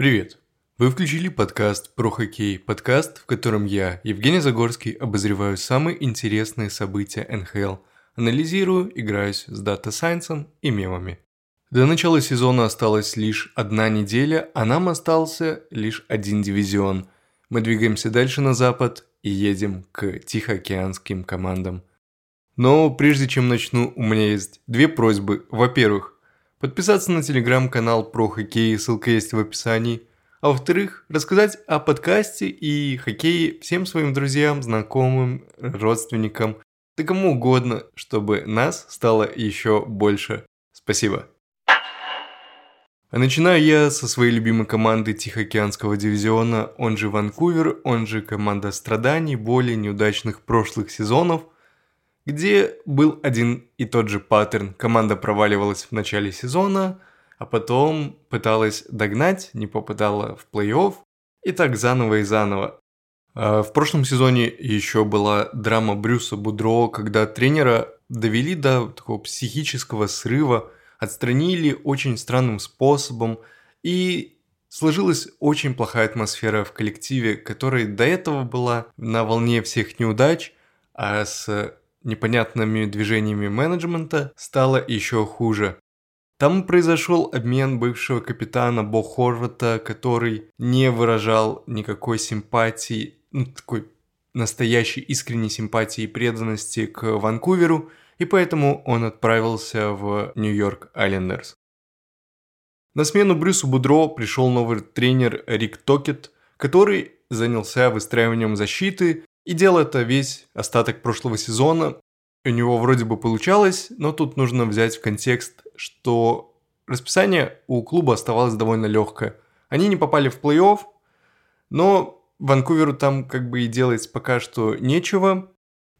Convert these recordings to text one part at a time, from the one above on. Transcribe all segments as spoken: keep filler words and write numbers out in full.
Привет! Вы включили подкаст про хоккей, подкаст, в котором я, Евгений Загорский, обозреваю самые интересные события эн ха эл, анализирую, играюсь с дата-сайенсом и мемами. До начала сезона осталась лишь одна неделя, а нам остался лишь один дивизион. Мы двигаемся дальше на запад и едем к тихоокеанским командам. Но прежде чем начну, у меня есть две просьбы. Во-первых, подписаться на телеграм-канал про хоккей, ссылка есть в описании. А во-вторых, рассказать о подкасте и хоккее всем своим друзьям, знакомым, родственникам, да кому угодно, чтобы нас стало еще больше. Спасибо. А начинаю я со своей любимой команды Тихоокеанского дивизиона, он же Ванкувер, он же команда страданий, боли, неудачных прошлых сезонов, где был один и тот же паттерн. Команда проваливалась в начале сезона, а потом пыталась догнать, не попадала в плей-офф, и так заново и заново. В прошлом сезоне еще была драма Брюса Будро, когда тренера довели до такого психического срыва, отстранили очень странным способом, и сложилась очень плохая атмосфера в коллективе, которая до этого была на волне всех неудач, а с непонятными движениями менеджмента стало еще хуже. Там произошел обмен бывшего капитана Бо Хорвата, который не выражал никакой симпатии, ну, такой настоящей искренней симпатии и преданности к Ванкуверу, и поэтому он отправился в Нью-Йорк Айлендерс. На смену Брюсу Будро пришел новый тренер Рик Токет, который занялся выстраиванием защиты, и делал это весь остаток прошлого сезона. У него вроде бы получалось, но тут нужно взять в контекст, что расписание у клуба оставалось довольно легкое. Они не попали в плей-офф, но Ванкуверу там как бы и делать пока что нечего.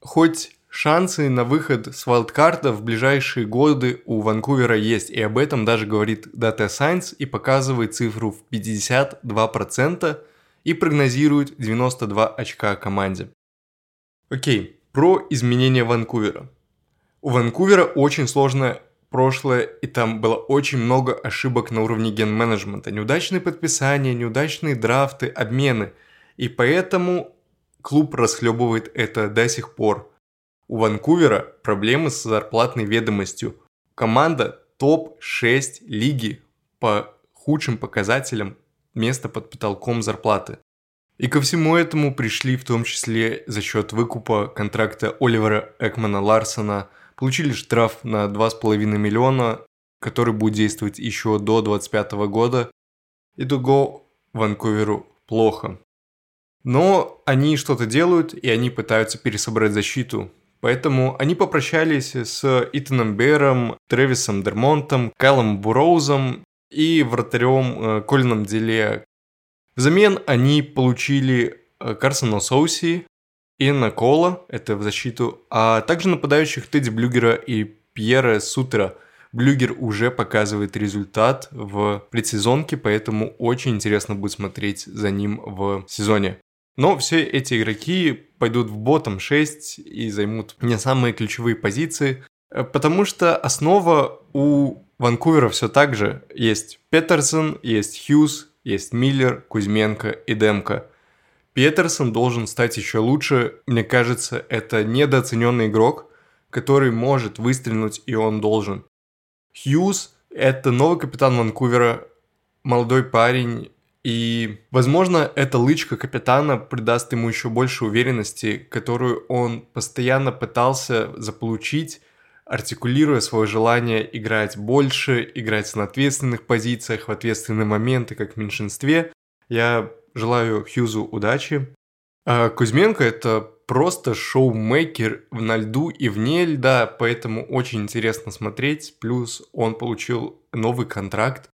Хоть шансы на выход с вайлдкарта в ближайшие годы у Ванкувера есть, и об этом даже говорит Data Science и показывает цифру в пятьдесят два процента и прогнозирует девяносто два очка команде. Окей. Про изменения Ванкувера. У Ванкувера очень сложное прошлое, и там было очень много ошибок на уровне ген-менеджмента. Неудачные подписания, неудачные драфты, обмены. И поэтому клуб расхлебывает это до сих пор. У Ванкувера проблемы с зарплатной ведомостью. Команда топ шесть лиги по худшим показателям место под потолком зарплаты. И ко всему этому пришли в том числе за счет выкупа контракта Оливера Экмана-Ларсона. Получили штраф на два с половиной миллиона, который будет действовать еще до двадцать пятого года. Итого Ванкуверу плохо. Но они что-то делают, и они пытаются пересобрать защиту. Поэтому они попрощались с Итаном Бэром, Трэвисом Дермонтом, Кайлом Буроузом и вратарем Кольном Деле. Взамен они получили Карсона Соуси, Иэна Кола, это в защиту, а также нападающих Тедди Блюгера и Пьера Сутера. Блюгер уже показывает результат в предсезонке, поэтому очень интересно будет смотреть за ним в сезоне. Но все эти игроки пойдут в ботом шесть и займут не самые ключевые позиции, потому что основа у Ванкувера все так же. Есть Петерсон, есть Хьюз, есть Миллер, Кузьменко и Демко. Петерсон должен стать еще лучше. Мне кажется, это недооцененный игрок, который может выстрелить, и он должен. Хьюз – это новый капитан Ванкувера, молодой парень. И, возможно, эта лычка капитана придаст ему еще больше уверенности, которую он постоянно пытался заполучить, артикулируя свое желание играть больше, играть на ответственных позициях, в ответственные моменты, как в меньшинстве. Я желаю Хьюзу удачи. А Кузьменко – это просто шоумейкер на льду и вне льда, поэтому очень интересно смотреть. Плюс он получил новый контракт,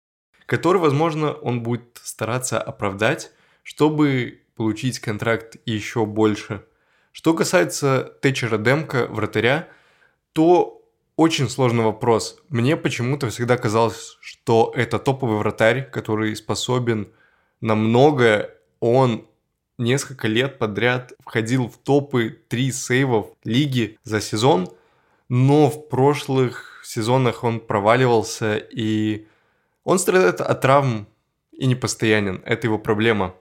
который, возможно, он будет стараться оправдать, чтобы получить контракт еще больше. Что касается Тэтчера Демко, вратаря, то очень сложный вопрос. Мне почему-то всегда казалось, что это топовый вратарь, который способен на многое. Он несколько лет подряд входил в топы три сейвов лиги за сезон, но в прошлых сезонах он проваливался, и он страдает от травм. и непостоянен. Это его проблема.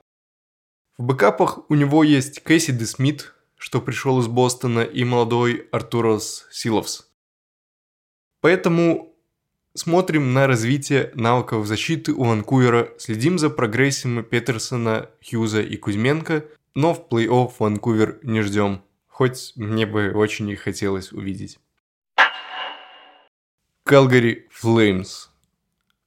В бэкапах у него есть Кэси Де Смит, что пришел из Бостона, и молодой Артурос Силовс. Поэтому смотрим на развитие навыков защиты у Ванкувера, следим за прогрессом Петерсона, Хьюза и Кузьменко, но в плей-офф Ванкувер не ждем, хоть мне бы очень их хотелось увидеть. Калгари Флеймс.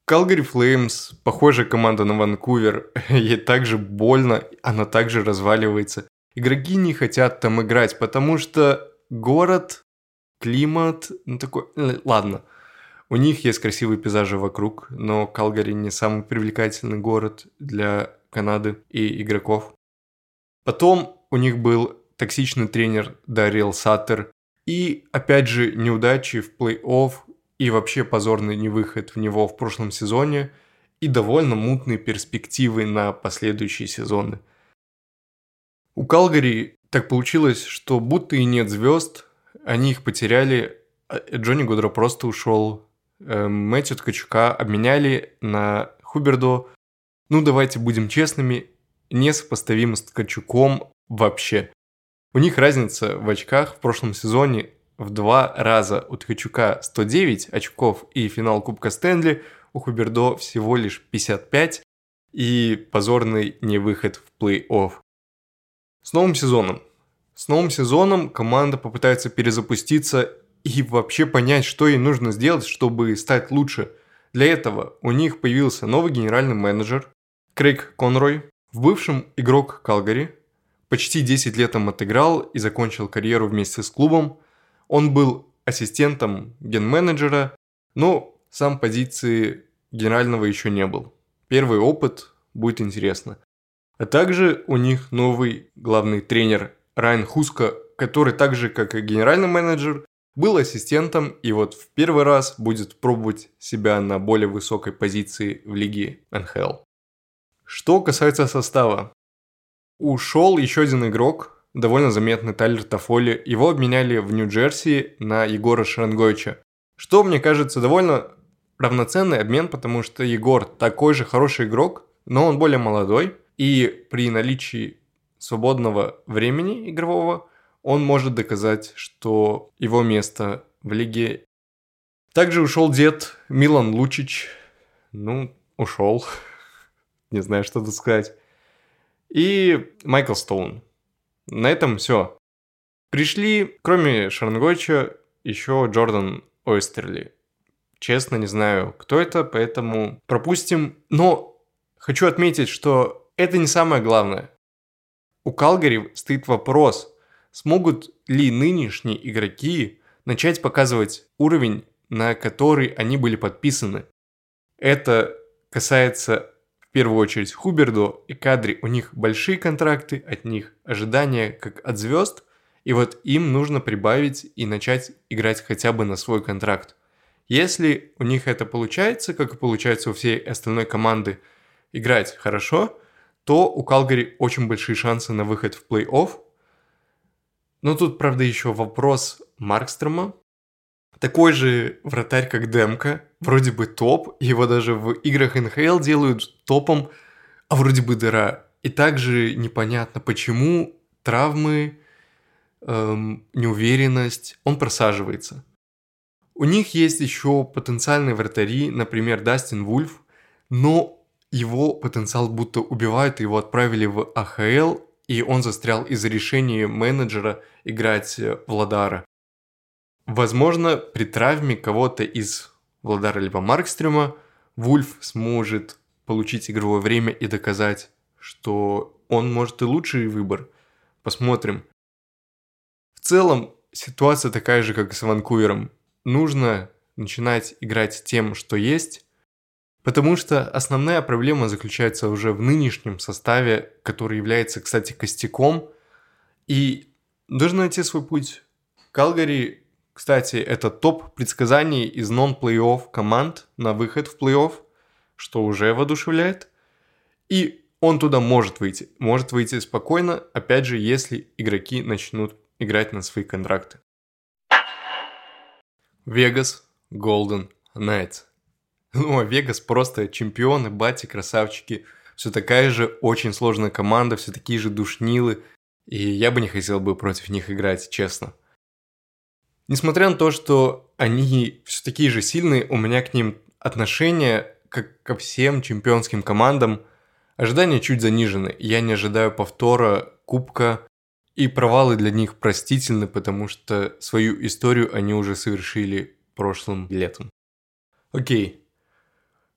Калгари Флеймс, похожая команда на Ванкувер, ей также больно, она также разваливается. Игроки не хотят там играть, потому что город, климат, ну такой, ладно. У них есть красивые пейзажи вокруг, но Калгари не самый привлекательный город для Канады и игроков. Потом у них был токсичный тренер Дарьел Саттер. И опять же неудачи в плей-офф и вообще позорный невыход в него в прошлом сезоне и довольно мутные перспективы на последующие сезоны. У Калгари так получилось, что будто и нет звезд, они их потеряли, Джонни Гудро просто ушел. Мэтью Ткачука обменяли на Хубердо. Ну, давайте будем честными, несопоставимо с Ткачуком вообще. У них разница в очках в прошлом сезоне в два раза. У Ткачука сто девять очков и финал Кубка Стэнли, у Хубердо всего лишь пятьдесят пять и позорный невыход в плей-офф. С новым сезоном. С новым сезоном команда попытается перезапуститься и вообще понять, что ей нужно сделать, чтобы стать лучше. Для этого у них появился новый генеральный менеджер Крейг Конрой, в бывшем игрок Калгари. Почти десять лет он отыграл и закончил карьеру вместе с клубом. Он был ассистентом ген-менеджера, но сам позиции генерального еще не был. Первый опыт, будет интересно. А также у них новый главный тренер Райан Хуска, который так же, как и генеральный менеджер, был ассистентом и вот в первый раз будет пробовать себя на более высокой позиции в лиге эн эйч эл. Что касается состава. Ушел еще один игрок, довольно заметный Тайлер Тофоли. Его обменяли в Нью-Джерси на Егора Шеренгойча. Что, мне кажется, довольно равноценный обмен, потому что Егор такой же хороший игрок, но он более молодой. И при наличии свободного времени игрового он может доказать, что его место в лиге. Также ушел дед Милан Лучич. Ну, ушел. Не знаю, что тут сказать. И Майкл Стоун. На этом все. Пришли, кроме Шеренгойча, еще Джордан Ойстерли. Честно, не знаю, кто это, поэтому пропустим. Но хочу отметить, что это не самое главное. У Калгари стоит вопрос, смогут ли нынешние игроки начать показывать уровень, на который они были подписаны. Это касается в первую очередь Хубердо и Кадри. У них большие контракты, от них ожидания как от звезд, и вот им нужно прибавить и начать играть хотя бы на свой контракт. Если у них это получается, как и получается у всей остальной команды, играть хорошо, то у Калгари очень большие шансы на выход в плей-офф. Но тут, правда, еще вопрос Маркстрома. Такой же вратарь, как Демко, вроде бы топ, его даже в играх эн эйч эл делают топом, а вроде бы дыра. И также непонятно, почему травмы, эм, неуверенность, он просаживается. У них есть еще потенциальные вратари, например, Дастин Вульф, но его потенциал будто убивают, его отправили в а ха эл, и он застрял из-за решения менеджера играть Владара. Возможно, при травме кого-то из Владара либо Маркстрема Вульф сможет получить игровое время и доказать, что он может и лучший выбор. Посмотрим. В целом, ситуация такая же, как и с Ванкувером. Нужно начинать играть тем, что есть, потому что основная проблема заключается уже в нынешнем составе, который является, кстати, костяком, и нужно найти свой путь. Калгари, кстати, это топ предсказаний из нон-плей-офф команд на выход в плей-офф, что уже воодушевляет, и он туда может выйти. Может выйти спокойно, опять же, если игроки начнут играть на свои контракты. Vegas Golden Knights. Ну, а Вегас просто чемпионы, бати, красавчики. Все такая же очень сложная команда, все такие же душнилы. И я бы не хотел бы против них играть, честно. Несмотря на то, что они все такие же сильные, у меня к ним отношение, как ко всем чемпионским командам, ожидания чуть занижены. Я не ожидаю повтора кубка, и провалы для них простительны, потому что свою историю они уже совершили прошлым летом. Окей.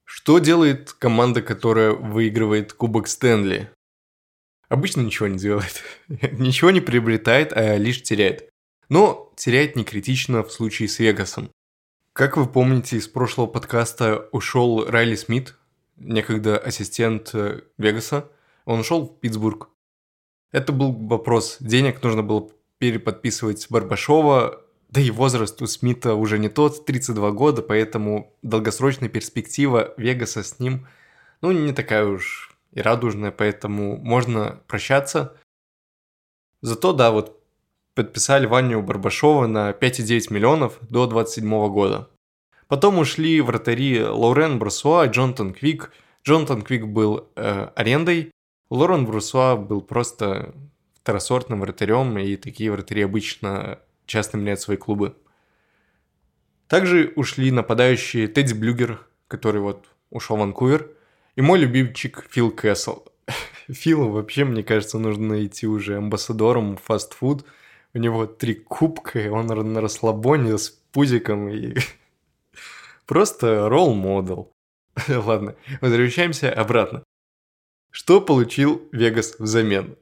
Что делает команда, которая выигрывает Кубок Стэнли? Обычно ничего не делает. Ничего не приобретает, а лишь теряет. Но теряет не критично в случае с Вегасом. Как вы помните, из прошлого подкаста ушел Райли Смит, некогда ассистент Вегаса. Он ушел в Питтсбург. Это был вопрос денег, нужно было переподписывать Барбашова, да и возраст у Смита уже не тот, тридцать два года, поэтому долгосрочная перспектива Вегаса с ним, ну, не такая уж и радужная, поэтому можно прощаться. Зато, да, вот подписали Ваню Барбашова на пять целых девять десятых миллионов до двадцать седьмого года. Потом ушли вратари Лорен Брусуа и Джонатан Квик. Джонатан Квик был э, арендой. Лорен Брусуа был просто второсортным вратарем, и такие вратари обычно часто меняют свои клубы. Также ушли нападающие Тедди Блюгер, который вот ушел в Ванкувер, и мой любимчик Фил Кэссел. Филу вообще, мне кажется, нужно идти уже амбассадором в фастфуд. У него три кубка, и он на расслабоне с пузиком, и просто ролл-модел. Ладно, возвращаемся обратно. Что получил Вегас взамен?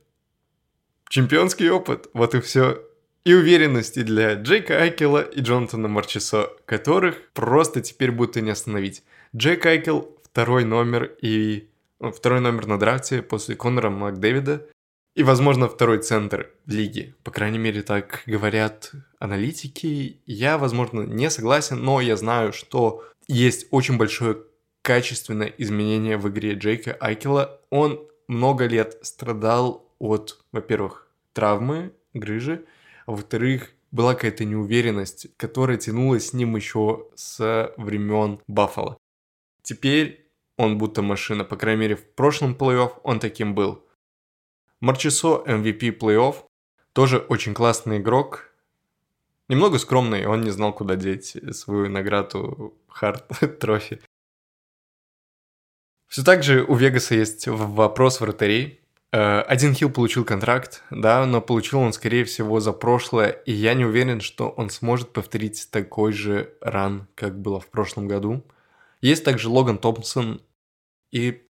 Чемпионский опыт, вот и все. И уверенности для Джека Айкела и Джонатана Марчесо, которых просто теперь будто не остановить. Джек Айкел второй номер и ну, второй номер на драфте после Конора МакДэвида и, возможно, второй центр в лиге. По крайней мере, так говорят аналитики. Я, возможно, не согласен, но я знаю, что есть очень большое качественное изменение в игре Джейка Айкела. Он много лет страдал от, во-первых, травмы, грыжи, а во-вторых, была какая-то неуверенность, которая тянулась с ним еще со времен Баффало. Теперь он будто машина, по крайней мере, в прошлом плей-офф он таким был. Марчесо эм ви пи плей-офф, тоже очень классный игрок. Немного скромный, он не знал, куда деть свою награду Харт Трофи. Все так же у Вегаса есть вопрос вратарей. Один Хилл получил контракт, да, но получил он, скорее всего, за прошлое, и я не уверен, что он сможет повторить такой же ран, как было в прошлом году. Есть также Логан Томпсон, и,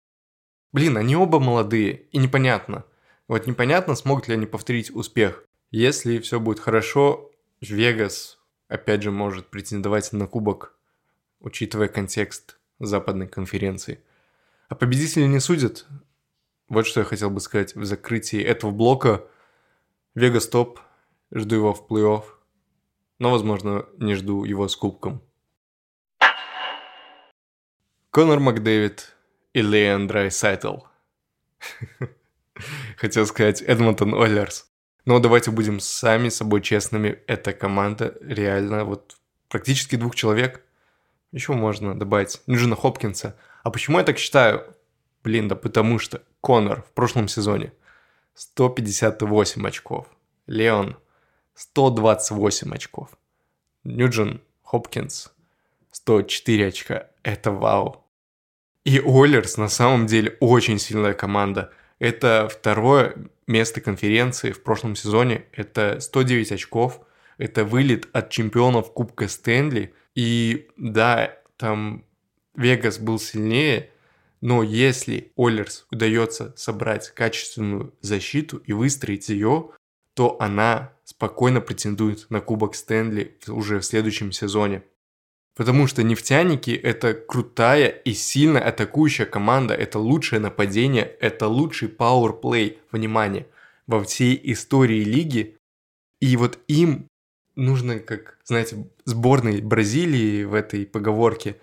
блин, они оба молодые, и непонятно. Вот непонятно, смогут ли они повторить успех. Если все будет хорошо, Вегас, опять же, может претендовать на кубок, учитывая контекст Западной конференции. А победителей не судят. Вот что я хотел бы сказать в закрытии этого блока. Вегас топ. Жду его в плей-офф. Но, возможно, не жду его с кубком. Конор МакДэвид и Леон Драйсайтл. Хотел сказать Эдмонтон Ойлерс. Но давайте будем сами собой честными. Эта команда реально вот практически двух человек. Еще можно добавить Ньюджина Хопкинса. А почему я так считаю? Блин, да потому что Конор в прошлом сезоне сто пятьдесят восемь очков. Леон сто двадцать восемь очков. Ньюджин Хопкинс сто четыре очка. Это вау. И Ойлерс на самом деле очень сильная команда. Это второе место конференции в прошлом сезоне. Это сто девять очков. Это вылет от чемпионов Кубка Стэнли. И да, там Вегас был сильнее, но если Ойлерс удается собрать качественную защиту и выстроить ее, то она спокойно претендует на Кубок Стэнли уже в следующем сезоне. Потому что нефтяники – это крутая и сильно атакующая команда, это лучшее нападение, это лучший пауэрплей, внимание, во всей истории лиги. И вот им нужно, как, знаете, сборной Бразилии в этой поговорке,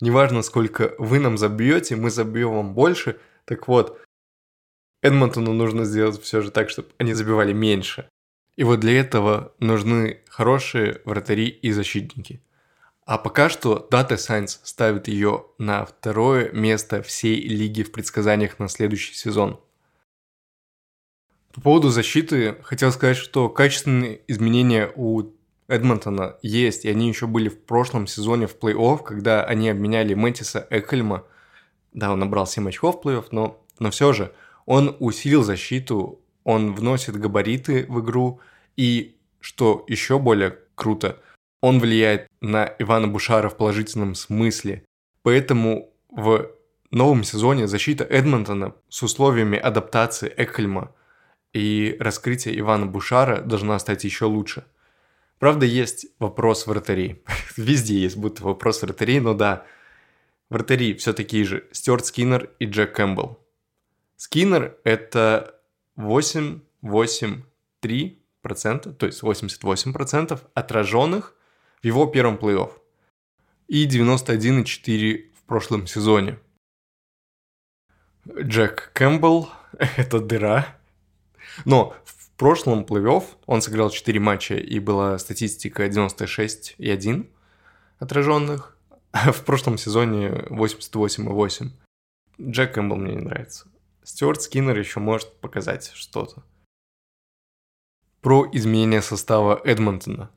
неважно, сколько вы нам забьете, мы забьем вам больше. Так вот, Эдмонтону нужно сделать все же так, чтобы они забивали меньше. И вот для этого нужны хорошие вратари и защитники. А пока что Data Science ставит ее на второе место всей лиги в предсказаниях на следующий сезон. По поводу защиты хотел сказать, что качественные изменения у Эдмонтона есть, и они еще были в прошлом сезоне в плей-офф, когда они обменяли Мэтиса Экхельма. Да, он набрал семь очков в плей-офф, но, но все же он усилил защиту, он вносит габариты в игру, и, что еще более круто, он влияет на Ивана Бушара в положительном смысле. Поэтому в новом сезоне защита Эдмонтона с условиями адаптации Экхельма и раскрытия Ивана Бушара должна стать еще лучше. Правда, есть вопрос вратарей. Везде есть будто вопрос вратарей, но да. Вратари все такие же. Стюарт Скиннер и Джек Кэмпбелл. Скиннер – это восемь восемь три процента, то есть восемьдесят восемь процентов отраженных в его первом плей-офф и девяносто один целых четыре десятых процента в прошлом сезоне. Джек Кэмпбелл – это дыра. Но в прошлом плей-офф он сыграл четыре матча, и была статистика девяносто шесть целых одна десятая отраженных. А в прошлом сезоне восемьдесят восемь целых восемь десятых. Джек Кэмпбелл мне не нравится. Стюарт Скиннер еще может показать что-то. Про изменение состава Эдмонтона.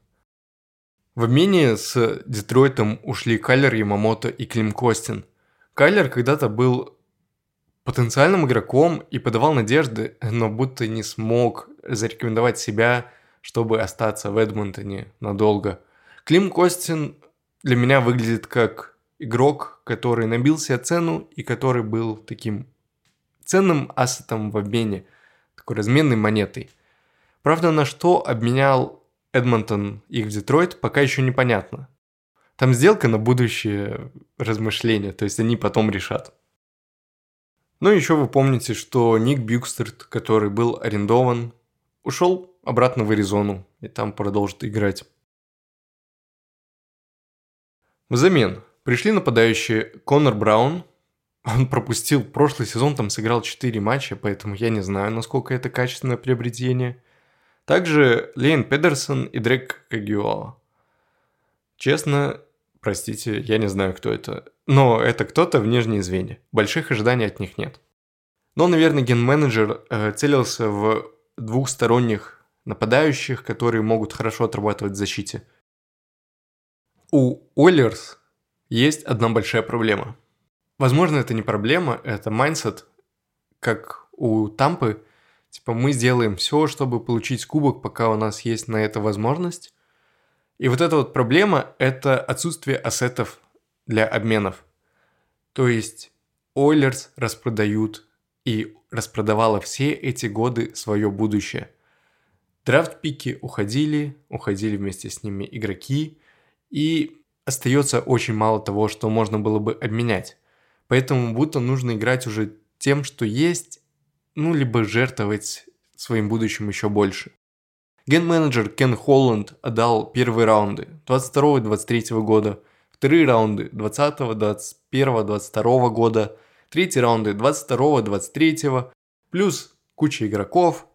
В обмене с Детройтом ушли Кайлер Ямамото и Клим Костин. Кайлер когда-то был потенциальным игроком и подавал надежды, но будто не смог зарекомендовать себя, чтобы остаться в Эдмонтоне надолго. Клим Костин для меня выглядит как игрок, который набил себе цену и который был таким ценным ассетом в обмене, такой разменной монетой. Правда, на что обменял Эдмонтон их в Детройт, пока еще непонятно. Там сделка на будущее размышления, то есть они потом решат. Ну и еще вы помните, что Ник Бьюкстерт, который был арендован, ушел обратно в Аризону и там продолжит играть. Взамен пришли нападающие Коннор Браун. Он пропустил прошлый сезон, там сыграл четыре матча, поэтому я не знаю, насколько это качественное приобретение. Также Лейн Петерсон и Дрек Кагиола. Честно, простите, я не знаю, кто это. Но это кто-то в нижние звенья. Больших ожиданий от них нет. Но, наверное, ген-менеджер э, целился в двухсторонних нападающих, которые могут хорошо отрабатывать в защите. У Oilers есть одна большая проблема. Возможно, это не проблема, это майндсет, как у Тампы. Типа, мы сделаем все, чтобы получить кубок, пока у нас есть на это возможность. И вот эта вот проблема – это отсутствие ассетов для обменов. То есть, Oilers распродают и распродавала все эти годы свое будущее. Драфт-пики уходили, уходили вместе с ними игроки, и остается очень мало того, что можно было бы обменять. Поэтому будто нужно играть уже тем, что есть, ну, либо жертвовать своим будущим еще больше. Ген-менеджер Кен Холланд отдал первые раунды двадцать второго двадцать третьего года, вторые раунды двадцатого двадцать первого двадцать второго года, третьи раунды двадцать второго двадцать третьего, плюс куча игроков.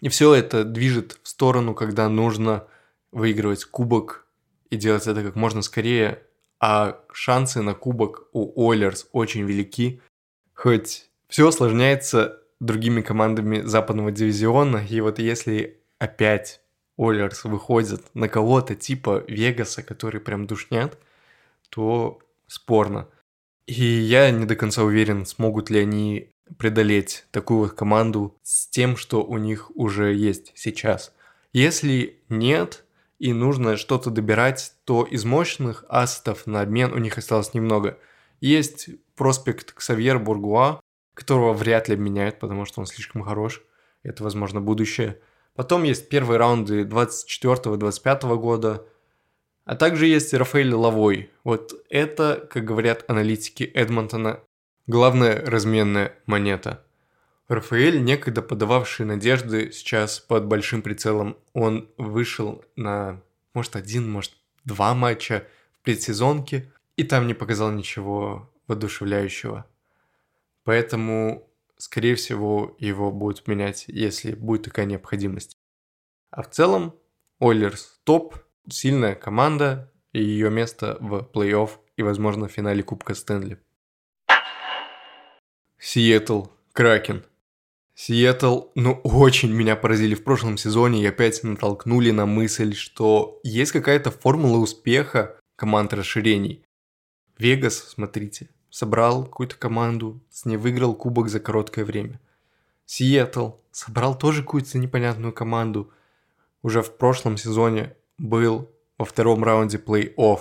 И все это движет в сторону, когда нужно выигрывать кубок и делать это как можно скорее. А шансы на кубок у Oilers очень велики, хоть все осложняется другими командами западного дивизиона, и вот если опять Oilers выходят на кого-то типа Вегаса, который прям душнят, то спорно. И я не до конца уверен, смогут ли они преодолеть такую вот команду с тем, что у них уже есть сейчас. Если нет и нужно что-то добирать, то из мощных ассетов на обмен у них осталось немного. Есть проспект Ксавьер Бургуа, которого вряд ли обменяют, потому что он слишком хорош. Это, возможно, будущее. Потом есть первые раунды двадцать четвёртого двадцать пятого года. А также есть Рафаэль Лавой. Вот это, как говорят аналитики Эдмонтона, главная разменная монета. Рафаэль, некогда подававший надежды, сейчас под большим прицелом. Он вышел на, может, один, может, два матча в предсезонке, и там не показал ничего воодушевляющего. Поэтому, скорее всего, его будут менять, если будет такая необходимость. А в целом, Oilers топ, сильная команда, и ее место в плей-офф и, возможно, в финале Кубка Стэнли. Сиэтл Кракен. Сиэтл, ну, очень меня поразили в прошлом сезоне и опять натолкнули на мысль, что есть какая-то формула успеха команд расширений. Вегас, смотрите, собрал какую-то команду, с ней выиграл кубок за короткое время. Сиэтл собрал тоже какую-то непонятную команду. Уже в прошлом сезоне был во втором раунде плей-офф.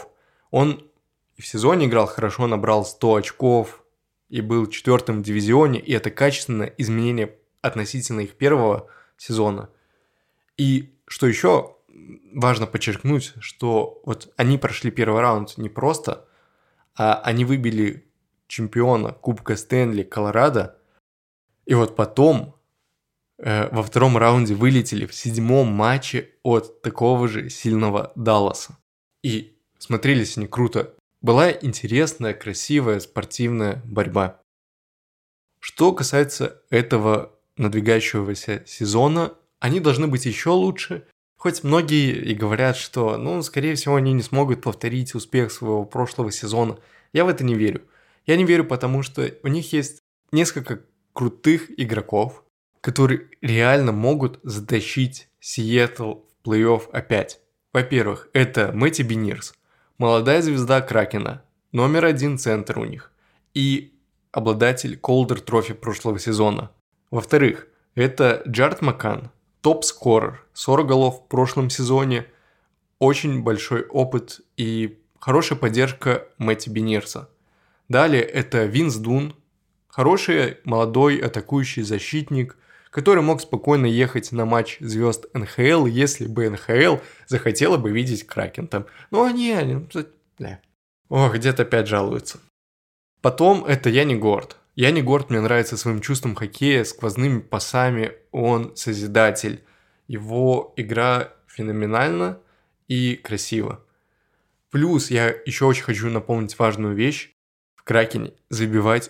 Он и в сезоне играл хорошо, набрал сто очков и был четвертым в дивизионе. И это качественное изменение относительно их первого сезона. И что еще важно подчеркнуть, что вот они прошли первый раунд не просто, а они выбили чемпиона Кубка Стэнли Колорадо. И вот потом э, во втором раунде вылетели в седьмом матче от такого же сильного Далласа. И смотрелись они круто. Была интересная, красивая, спортивная борьба. Что касается этого надвигающегося сезона, они должны быть еще лучше. Хоть многие и говорят, что, ну, скорее всего, они не смогут повторить успех своего прошлого сезона. Я в это не верю. Я не верю, потому что у них есть несколько крутых игроков, которые реально могут затащить Сиэтл в плей-офф опять. Во-первых, это Мэтти Бенирс, молодая звезда Кракена, номер один центр у них, и обладатель Колдер Трофи прошлого сезона. Во-вторых, это Джард Маккан, топ-скорер, сорок голов в прошлом сезоне, очень большой опыт и хорошая поддержка Мэтти Бенирса. Далее это Винс Дун, хороший молодой атакующий защитник, который мог спокойно ехать на матч звезд эн ха эл, если бы эн ха эл захотела бы видеть Кракен там. Ну, они... они... Ох, где-то опять жалуются. Потом это Яни Горд. Яни Горд мне нравится своим чувством хоккея, сквозными пасами. Он созидатель. Его игра феноменальна и красива. Плюс я еще очень хочу напомнить важную вещь. В Кракене забивать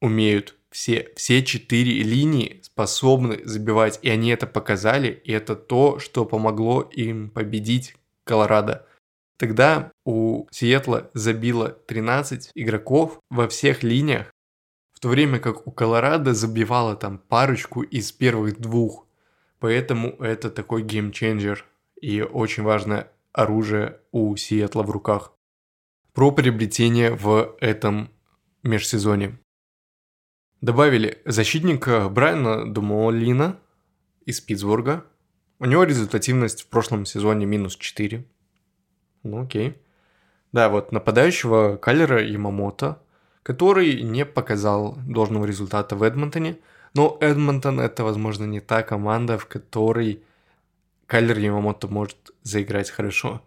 умеют все, все четыре линии способны забивать, и они это показали, и это то, что помогло им победить Колорадо. Тогда у Сиэтла забило тринадцать игроков во всех линиях, в то время как у Колорадо забивало там парочку из первых двух, поэтому это такой геймченджер и очень важное оружие у Сиэтла в руках. Про приобретение в этом межсезонье. Добавили защитника Брайана Думолина из Питтсбурга. У него результативность в прошлом сезоне минус четыре. Ну окей. Да, вот нападающего Кайлера Ямамото, который не показал должного результата в Эдмонтоне. Но Эдмонтон это, возможно, не та команда, в которой Кайлер Ямамото может заиграть хорошо.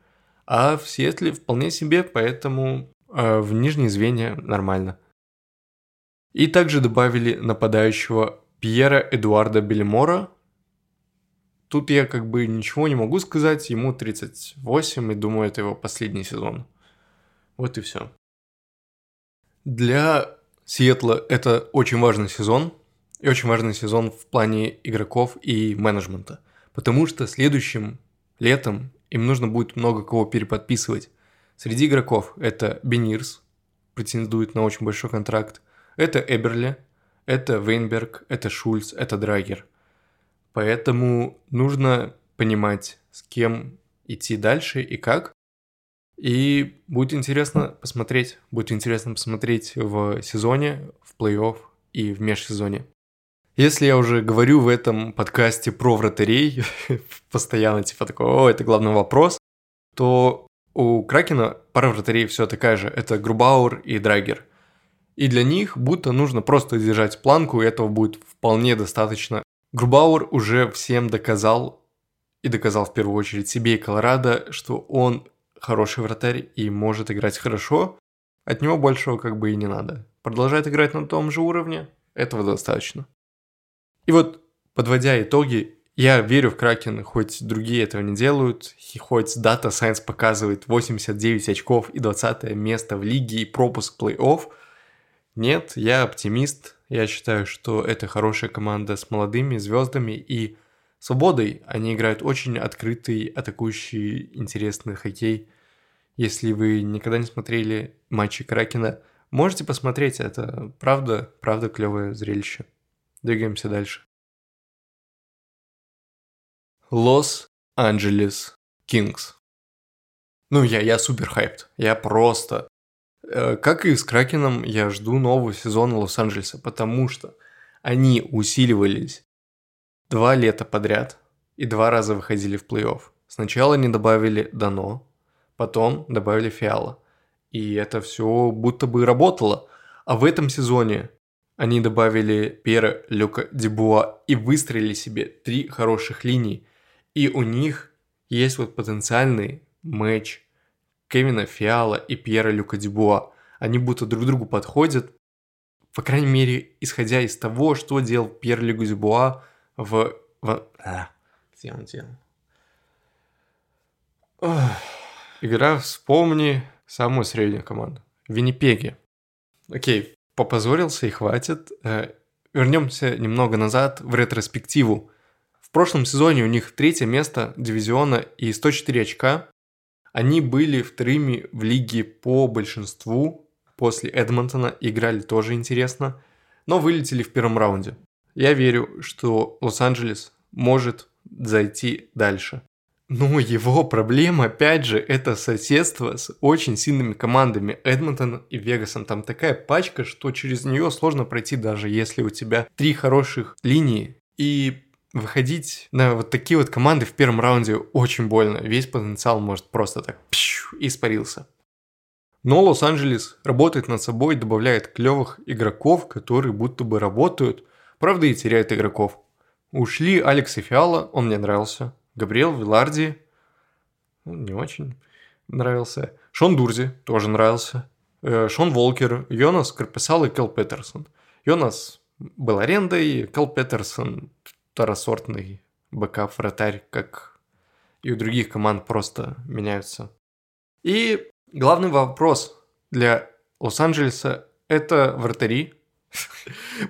А в Сиэтле вполне себе, поэтому э, в нижние звенья нормально. И также добавили нападающего Пьера Эдуарда Белимора. Тут я как бы ничего не могу сказать, ему тридцать восемь, и думаю, это его последний сезон. Вот и все. Для Сиэтла это очень важный сезон, и очень важный сезон в плане игроков и менеджмента, потому что следующим летом им нужно будет много кого переподписывать. Среди игроков это Бенирс, претендует на очень большой контракт, это Эберли, это Вейнберг, это Шульц, это Драгер. Поэтому нужно понимать, с кем идти дальше и как. И будет интересно посмотреть. Будет интересно посмотреть в сезоне, в плей-офф и в межсезоне. Если я уже говорю в этом подкасте про вратарей, постоянно типа такого, это главный вопрос, то у Кракена пара вратарей все такая же. Это Грубауэр и Драгер. И для них будто нужно просто держать планку, и этого будет вполне достаточно. Грубауэр уже всем доказал, и доказал в первую очередь себе и Колорадо, что он хороший вратарь и может играть хорошо. От него большего как бы и не надо. Продолжает играть на том же уровне, этого достаточно. И вот, подводя итоги, я верю в Кракен, хоть другие этого не делают, хоть Data Science показывает восемьдесят девять очков и двадцатое место в лиге и пропуск плей-офф, нет, я оптимист, я считаю, что это хорошая команда с молодыми звездами и свободой. Они играют очень открытый, атакующий, интересный хоккей. Если вы никогда не смотрели матчи Кракена, можете посмотреть, это правда, правда клевое зрелище. Двигаемся дальше. Лос-Анджелес Кингс. Ну, я, я супер хайпт. Я просто... Как и с Кракеном, я жду нового сезона Лос-Анджелеса, потому что они усиливались два лета подряд и два раза выходили в плей-офф. Сначала они добавили Дано, потом добавили Фиала. И это все будто бы работало. А в этом сезоне они добавили Пьера Люка Дебуа и выстроили себе три хороших линии. И у них есть вот потенциальный матч Кевина Фиала и Пьера Люка Дебуа. Они будто друг другу подходят, по крайней мере, исходя из того, что делал Пьер Люк Дебуа в... в... Игра «Вспомни» самую среднюю команду. Виннипеги. Окей, попозорился и хватит. Вернемся немного назад в ретроспективу. В прошлом сезоне у них третье место дивизиона и сто четыре очка. Они были вторыми в лиге по большинству. После Эдмонтона играли тоже интересно, но вылетели в первом раунде. Я верю, что Лос-Анджелес может зайти дальше. Но его проблема, опять же, это соседство с очень сильными командами Эдмонтоном и Вегасом. Там такая пачка, что через нее сложно пройти, даже если у тебя три хороших линии. И... выходить на вот такие вот команды в первом раунде очень больно. Весь потенциал может просто так пшу, испарился. Но Лос-Анджелес работает над собой, добавляет клевых игроков, которые будто бы работают, правда и теряют игроков. Ушли Алекс и Фиала, он мне нравился. Габриэл Виларди, он не очень нравился. Шон Дурзи тоже нравился. Шон Волкер, Йонас Карпесал и Кэл Петерсон. Йонас был арендой, Кэл Петерсон... второсортный бэкап-вратарь, как и у других команд, просто меняются. И главный вопрос для Лос-Анджелеса – это вратари.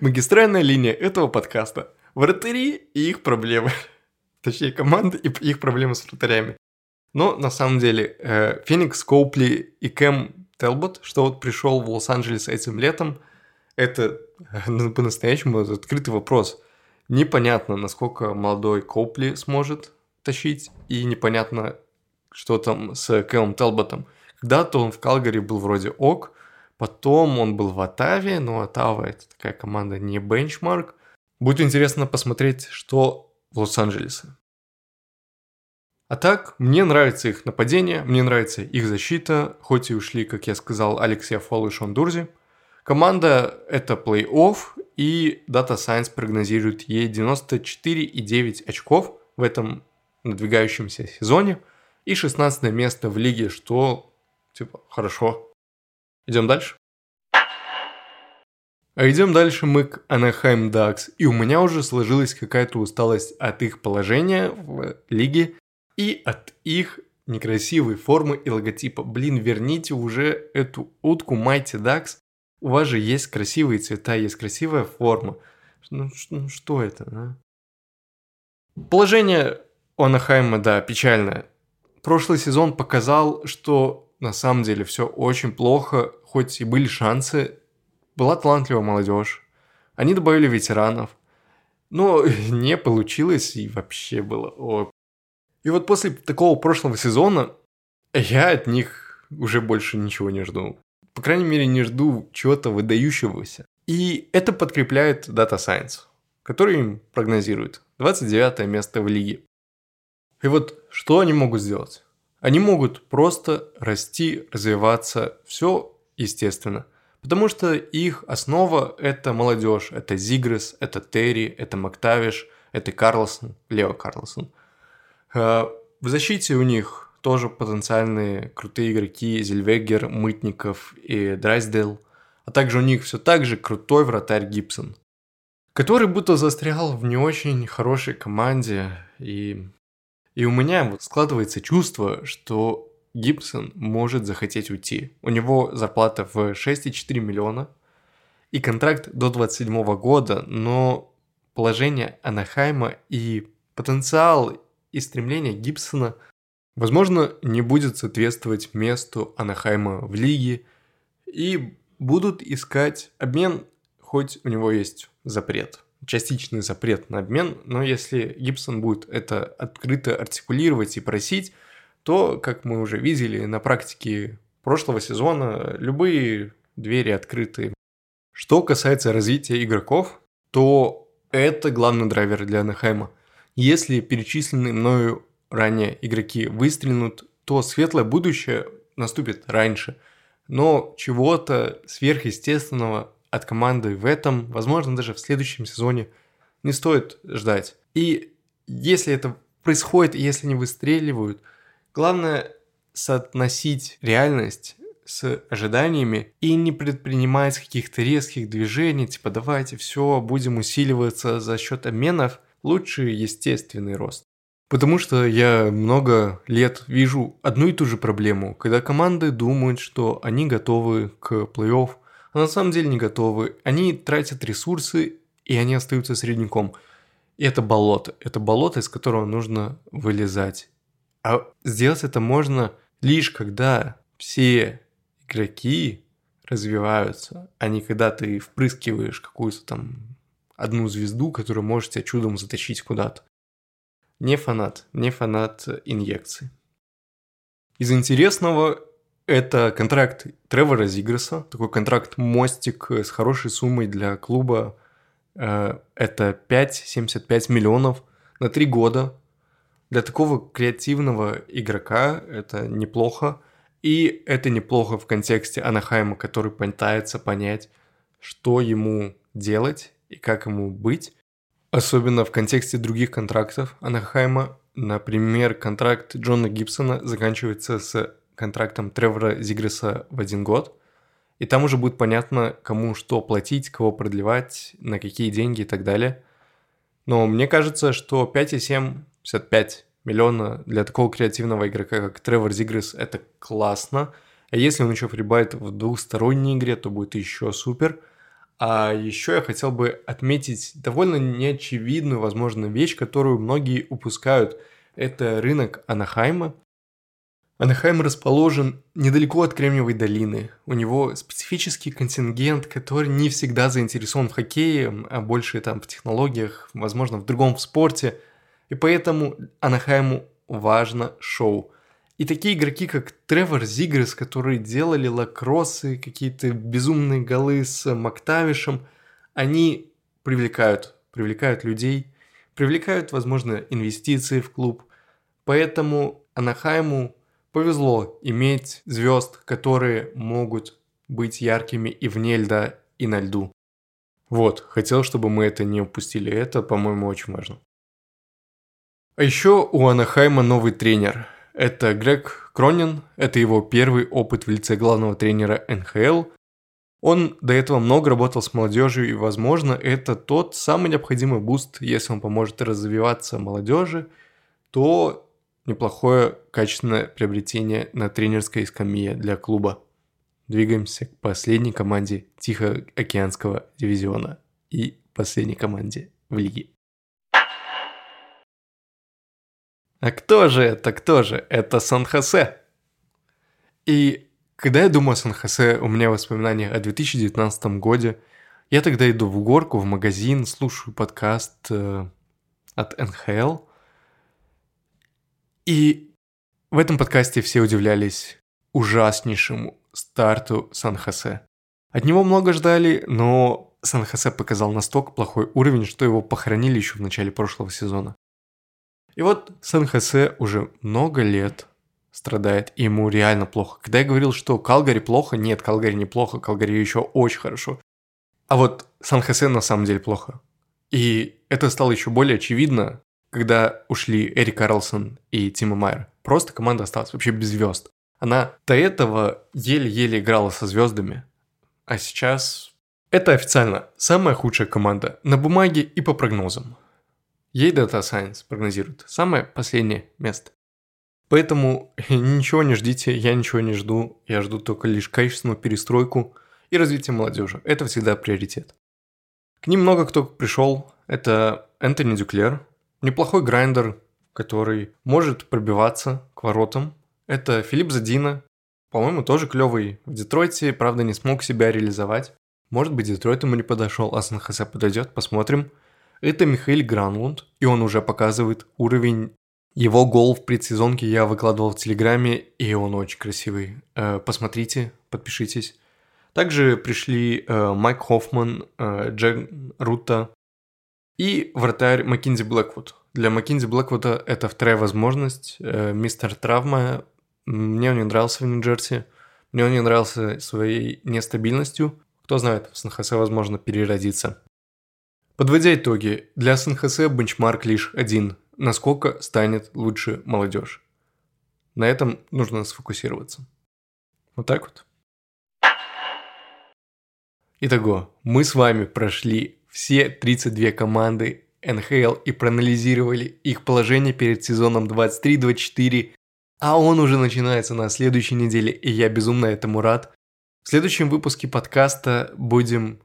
Магистральная линия этого подкаста – вратари и их проблемы. Точнее, команды и их проблемы с вратарями. Но на самом деле Феникс Коупли и Кэм Телбот, что вот пришел в Лос-Анджелес этим летом, это по-настоящему открытый вопрос. Непонятно, насколько молодой Коупли сможет тащить, и непонятно, что там с Кэлом Телботом. Когда-то он в Калгари был вроде ок, потом он был в Оттаве, но Оттава — это такая команда не бенчмарк. Будет интересно посмотреть, что в Лос-Анджелесе. А так, мне нравится их нападение, мне нравится их защита, хоть и ушли, как я сказал, Алекс Яффолу и Шон Дурзи. Команда — это плей-офф, и Data Science прогнозирует ей девяносто четыре целых девять десятых очков в этом надвигающемся сезоне и шестнадцатое место в лиге, что, типа, хорошо. Идем дальше. А идем дальше мы к Anaheim Ducks, и у меня уже сложилась какая-то усталость от их положения в лиге и от их некрасивой формы и логотипа. Блин, верните уже эту утку Mighty Ducks. У вас же есть красивые цвета, есть красивая форма. Ну, что, ну, что это, да? Положение Анахайма, да, печальное. Прошлый сезон показал, что на самом деле все очень плохо, хоть и были шансы. Была талантливая молодежь. Они добавили ветеранов. Но не получилось и вообще было. О. И вот после такого прошлого сезона я от них уже больше ничего не жду. По крайней мере, не жду чего-то выдающегося. И это подкрепляет Data Science, который им прогнозирует двадцать девятое место в лиге. И вот что они могут сделать? Они могут просто расти, развиваться, все естественно. Потому что их основа – это молодежь, это Зигрес, это Терри, это Мактавиш, это Карлсон, Лео Карлсон. В защите у них... тоже потенциальные крутые игроки Зельвегер, Мытников и Драйсдейл. А также у них все так же крутой вратарь Гибсон, который будто застрял в не очень хорошей команде. И, и у меня вот складывается чувство, что Гибсон может захотеть уйти. У него зарплата в шесть целых четыре десятых миллиона и контракт до двадцать седьмого года. Но положение Анахайма и потенциал и стремление Гибсона возможно, не будет соответствовать месту Анахайма в лиге и будут искать обмен, хоть у него есть запрет, частичный запрет на обмен, но если Гибсон будет это открыто артикулировать и просить, то, как мы уже видели на практике прошлого сезона, любые двери открыты. Что касается развития игроков, то это главный драйвер для Анахайма. Если перечисленные мною ранее игроки выстрелят, то светлое будущее наступит раньше. Но чего-то сверхъестественного от команды в этом, возможно, даже в следующем сезоне не стоит ждать. И если это происходит, и если не выстреливают, главное соотносить реальность с ожиданиями и не предпринимать каких-то резких движений, типа давайте все, будем усиливаться за счет обменов, лучше естественный рост. Потому что я много лет вижу одну и ту же проблему, когда команды думают, что они готовы к плей-офф, а на самом деле не готовы. Они тратят ресурсы, и они остаются средняком. И это болото. Это болото, из которого нужно вылезать. А сделать это можно лишь когда все игроки развиваются, а не когда ты впрыскиваешь какую-то там одну звезду, которая может тебя чудом затащить куда-то. Не фанат, не фанат инъекций. Из интересного это контракт Тревора Зигерса, такой контракт-мостик с хорошей суммой для клуба. Это пять целых семьдесят пять сотых миллионов на три года. Для такого креативного игрока это неплохо. И это неплохо в контексте Анахайма, который пытается понять, что ему делать и как ему быть. Особенно в контексте других контрактов Анахайма, например, контракт Джона Гибсона заканчивается с контрактом Тревора Зигерса в один год, и там уже будет понятно, кому что платить, кого продлевать, на какие деньги и так далее. Но мне кажется, что пять целых семьдесят пять сотых миллиона для такого креативного игрока, как Тревор Зигерс, это классно, а если он еще прибавит в двухсторонней игре, то будет еще супер. А еще я хотел бы отметить довольно неочевидную, возможно, вещь, которую многие упускают. Это рынок Анахайма. Анахайм расположен недалеко от Кремниевой долины. У него специфический контингент, который не всегда заинтересован в хоккее, а больше там в технологиях, возможно, в другом в спорте. И поэтому Анахайму важно шоу. И такие игроки, как Тревор Зигерс, которые делали лакроссы, какие-то безумные голы с Мактавишем, они привлекают, привлекают людей, привлекают, возможно, инвестиции в клуб. Поэтому Анахайму повезло иметь звезд, которые могут быть яркими и вне льда, и на льду. Вот, хотел, чтобы мы это не упустили. Это, по-моему, очень важно. А еще у Анахайма новый тренер. Это Грег Кронин, это его первый опыт в лице главного тренера эн ха эл. Он до этого много работал с молодежью, и, возможно, это тот самый необходимый буст. Если он поможет развиваться молодежи, то неплохое качественное приобретение на тренерской скамье для клуба. Двигаемся к последней команде Тихоокеанского дивизиона и последней команде в лиге. А кто же это, кто же? Это Сан-Хосе. И когда я думаю о Сан-Хосе, у меня воспоминания о две тысячи девятнадцатом году. Я тогда иду в горку, в магазин, слушаю подкаст э, от эн ха эл. И в этом подкасте все удивлялись ужаснейшему старту Сан-Хосе. От него много ждали, но Сан-Хосе показал настолько плохой уровень, что его похоронили еще в начале прошлого сезона. И вот Сан-Хосе уже много лет страдает, и ему реально плохо. Когда я говорил, что Калгари плохо, нет, Калгари не плохо, Калгари еще очень хорошо. А вот Сан-Хосе на самом деле плохо. И это стало еще более очевидно, когда ушли Эрик Карлсон и Тима Майер. Просто команда осталась вообще без звезд. Она до этого еле-еле играла со звездами, а сейчас это официально самая худшая команда на бумаге и по прогнозам. Ей Data Science прогнозирует самое последнее место. Поэтому ничего не ждите, я ничего не жду. Я жду только лишь качественную перестройку и развитие молодежи. Это всегда приоритет. К ним много кто пришел. Это Энтони Дюклер, неплохой грайндер, который может пробиваться к воротам. Это Филипп Задина. По-моему, тоже клевый в Детройте, правда, не смог себя реализовать. Может быть, Детройт ему не подошел, а Сан-Хосе подойдет, посмотрим. Это Михаил Гранлунд, и он уже показывает уровень. Его гол в предсезонке я выкладывал в Телеграме, и он очень красивый. Посмотрите, подпишитесь. Также пришли Майк Хоффман, Джек Рутта и вратарь Маккензи Блэквуд. Для Маккензи Блэквуда это вторая возможность. Мистер Травма. Мне он не нравился в Нью-Джерси. Мне он не нравился своей нестабильностью. Кто знает, в Сан-Хосе, возможно, переродится. Подводя итоги, для Сан-Хосе бенчмарк лишь один. Насколько станет лучше молодежь. На этом нужно сфокусироваться. Вот так вот. Итого, мы с вами прошли все тридцать две команды эн эйч эл и проанализировали их положение перед сезоном двадцать три двадцать четыре, а он уже начинается на следующей неделе, и я безумно этому рад. В следующем выпуске подкаста будем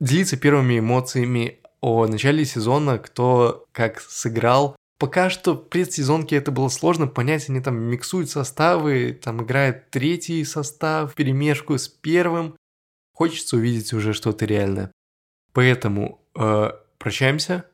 делиться первыми эмоциями о начале сезона, кто как сыграл. Пока что в предсезонке это было сложно понять, они там миксуют составы, там играет третий состав в перемешку с первым. Хочется увидеть уже что-то реальное. Поэтому э, прощаемся,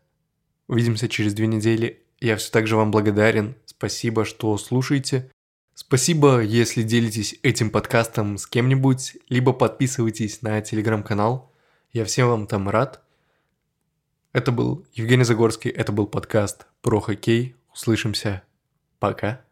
увидимся через две недели. Я все так же вам благодарен, спасибо, что слушаете. Спасибо, если делитесь этим подкастом с кем-нибудь, либо подписывайтесь на телеграм-канал. Я всем вам там рад. Это был Евгений Загорский, это был подкаст про хоккей. Услышимся. Пока.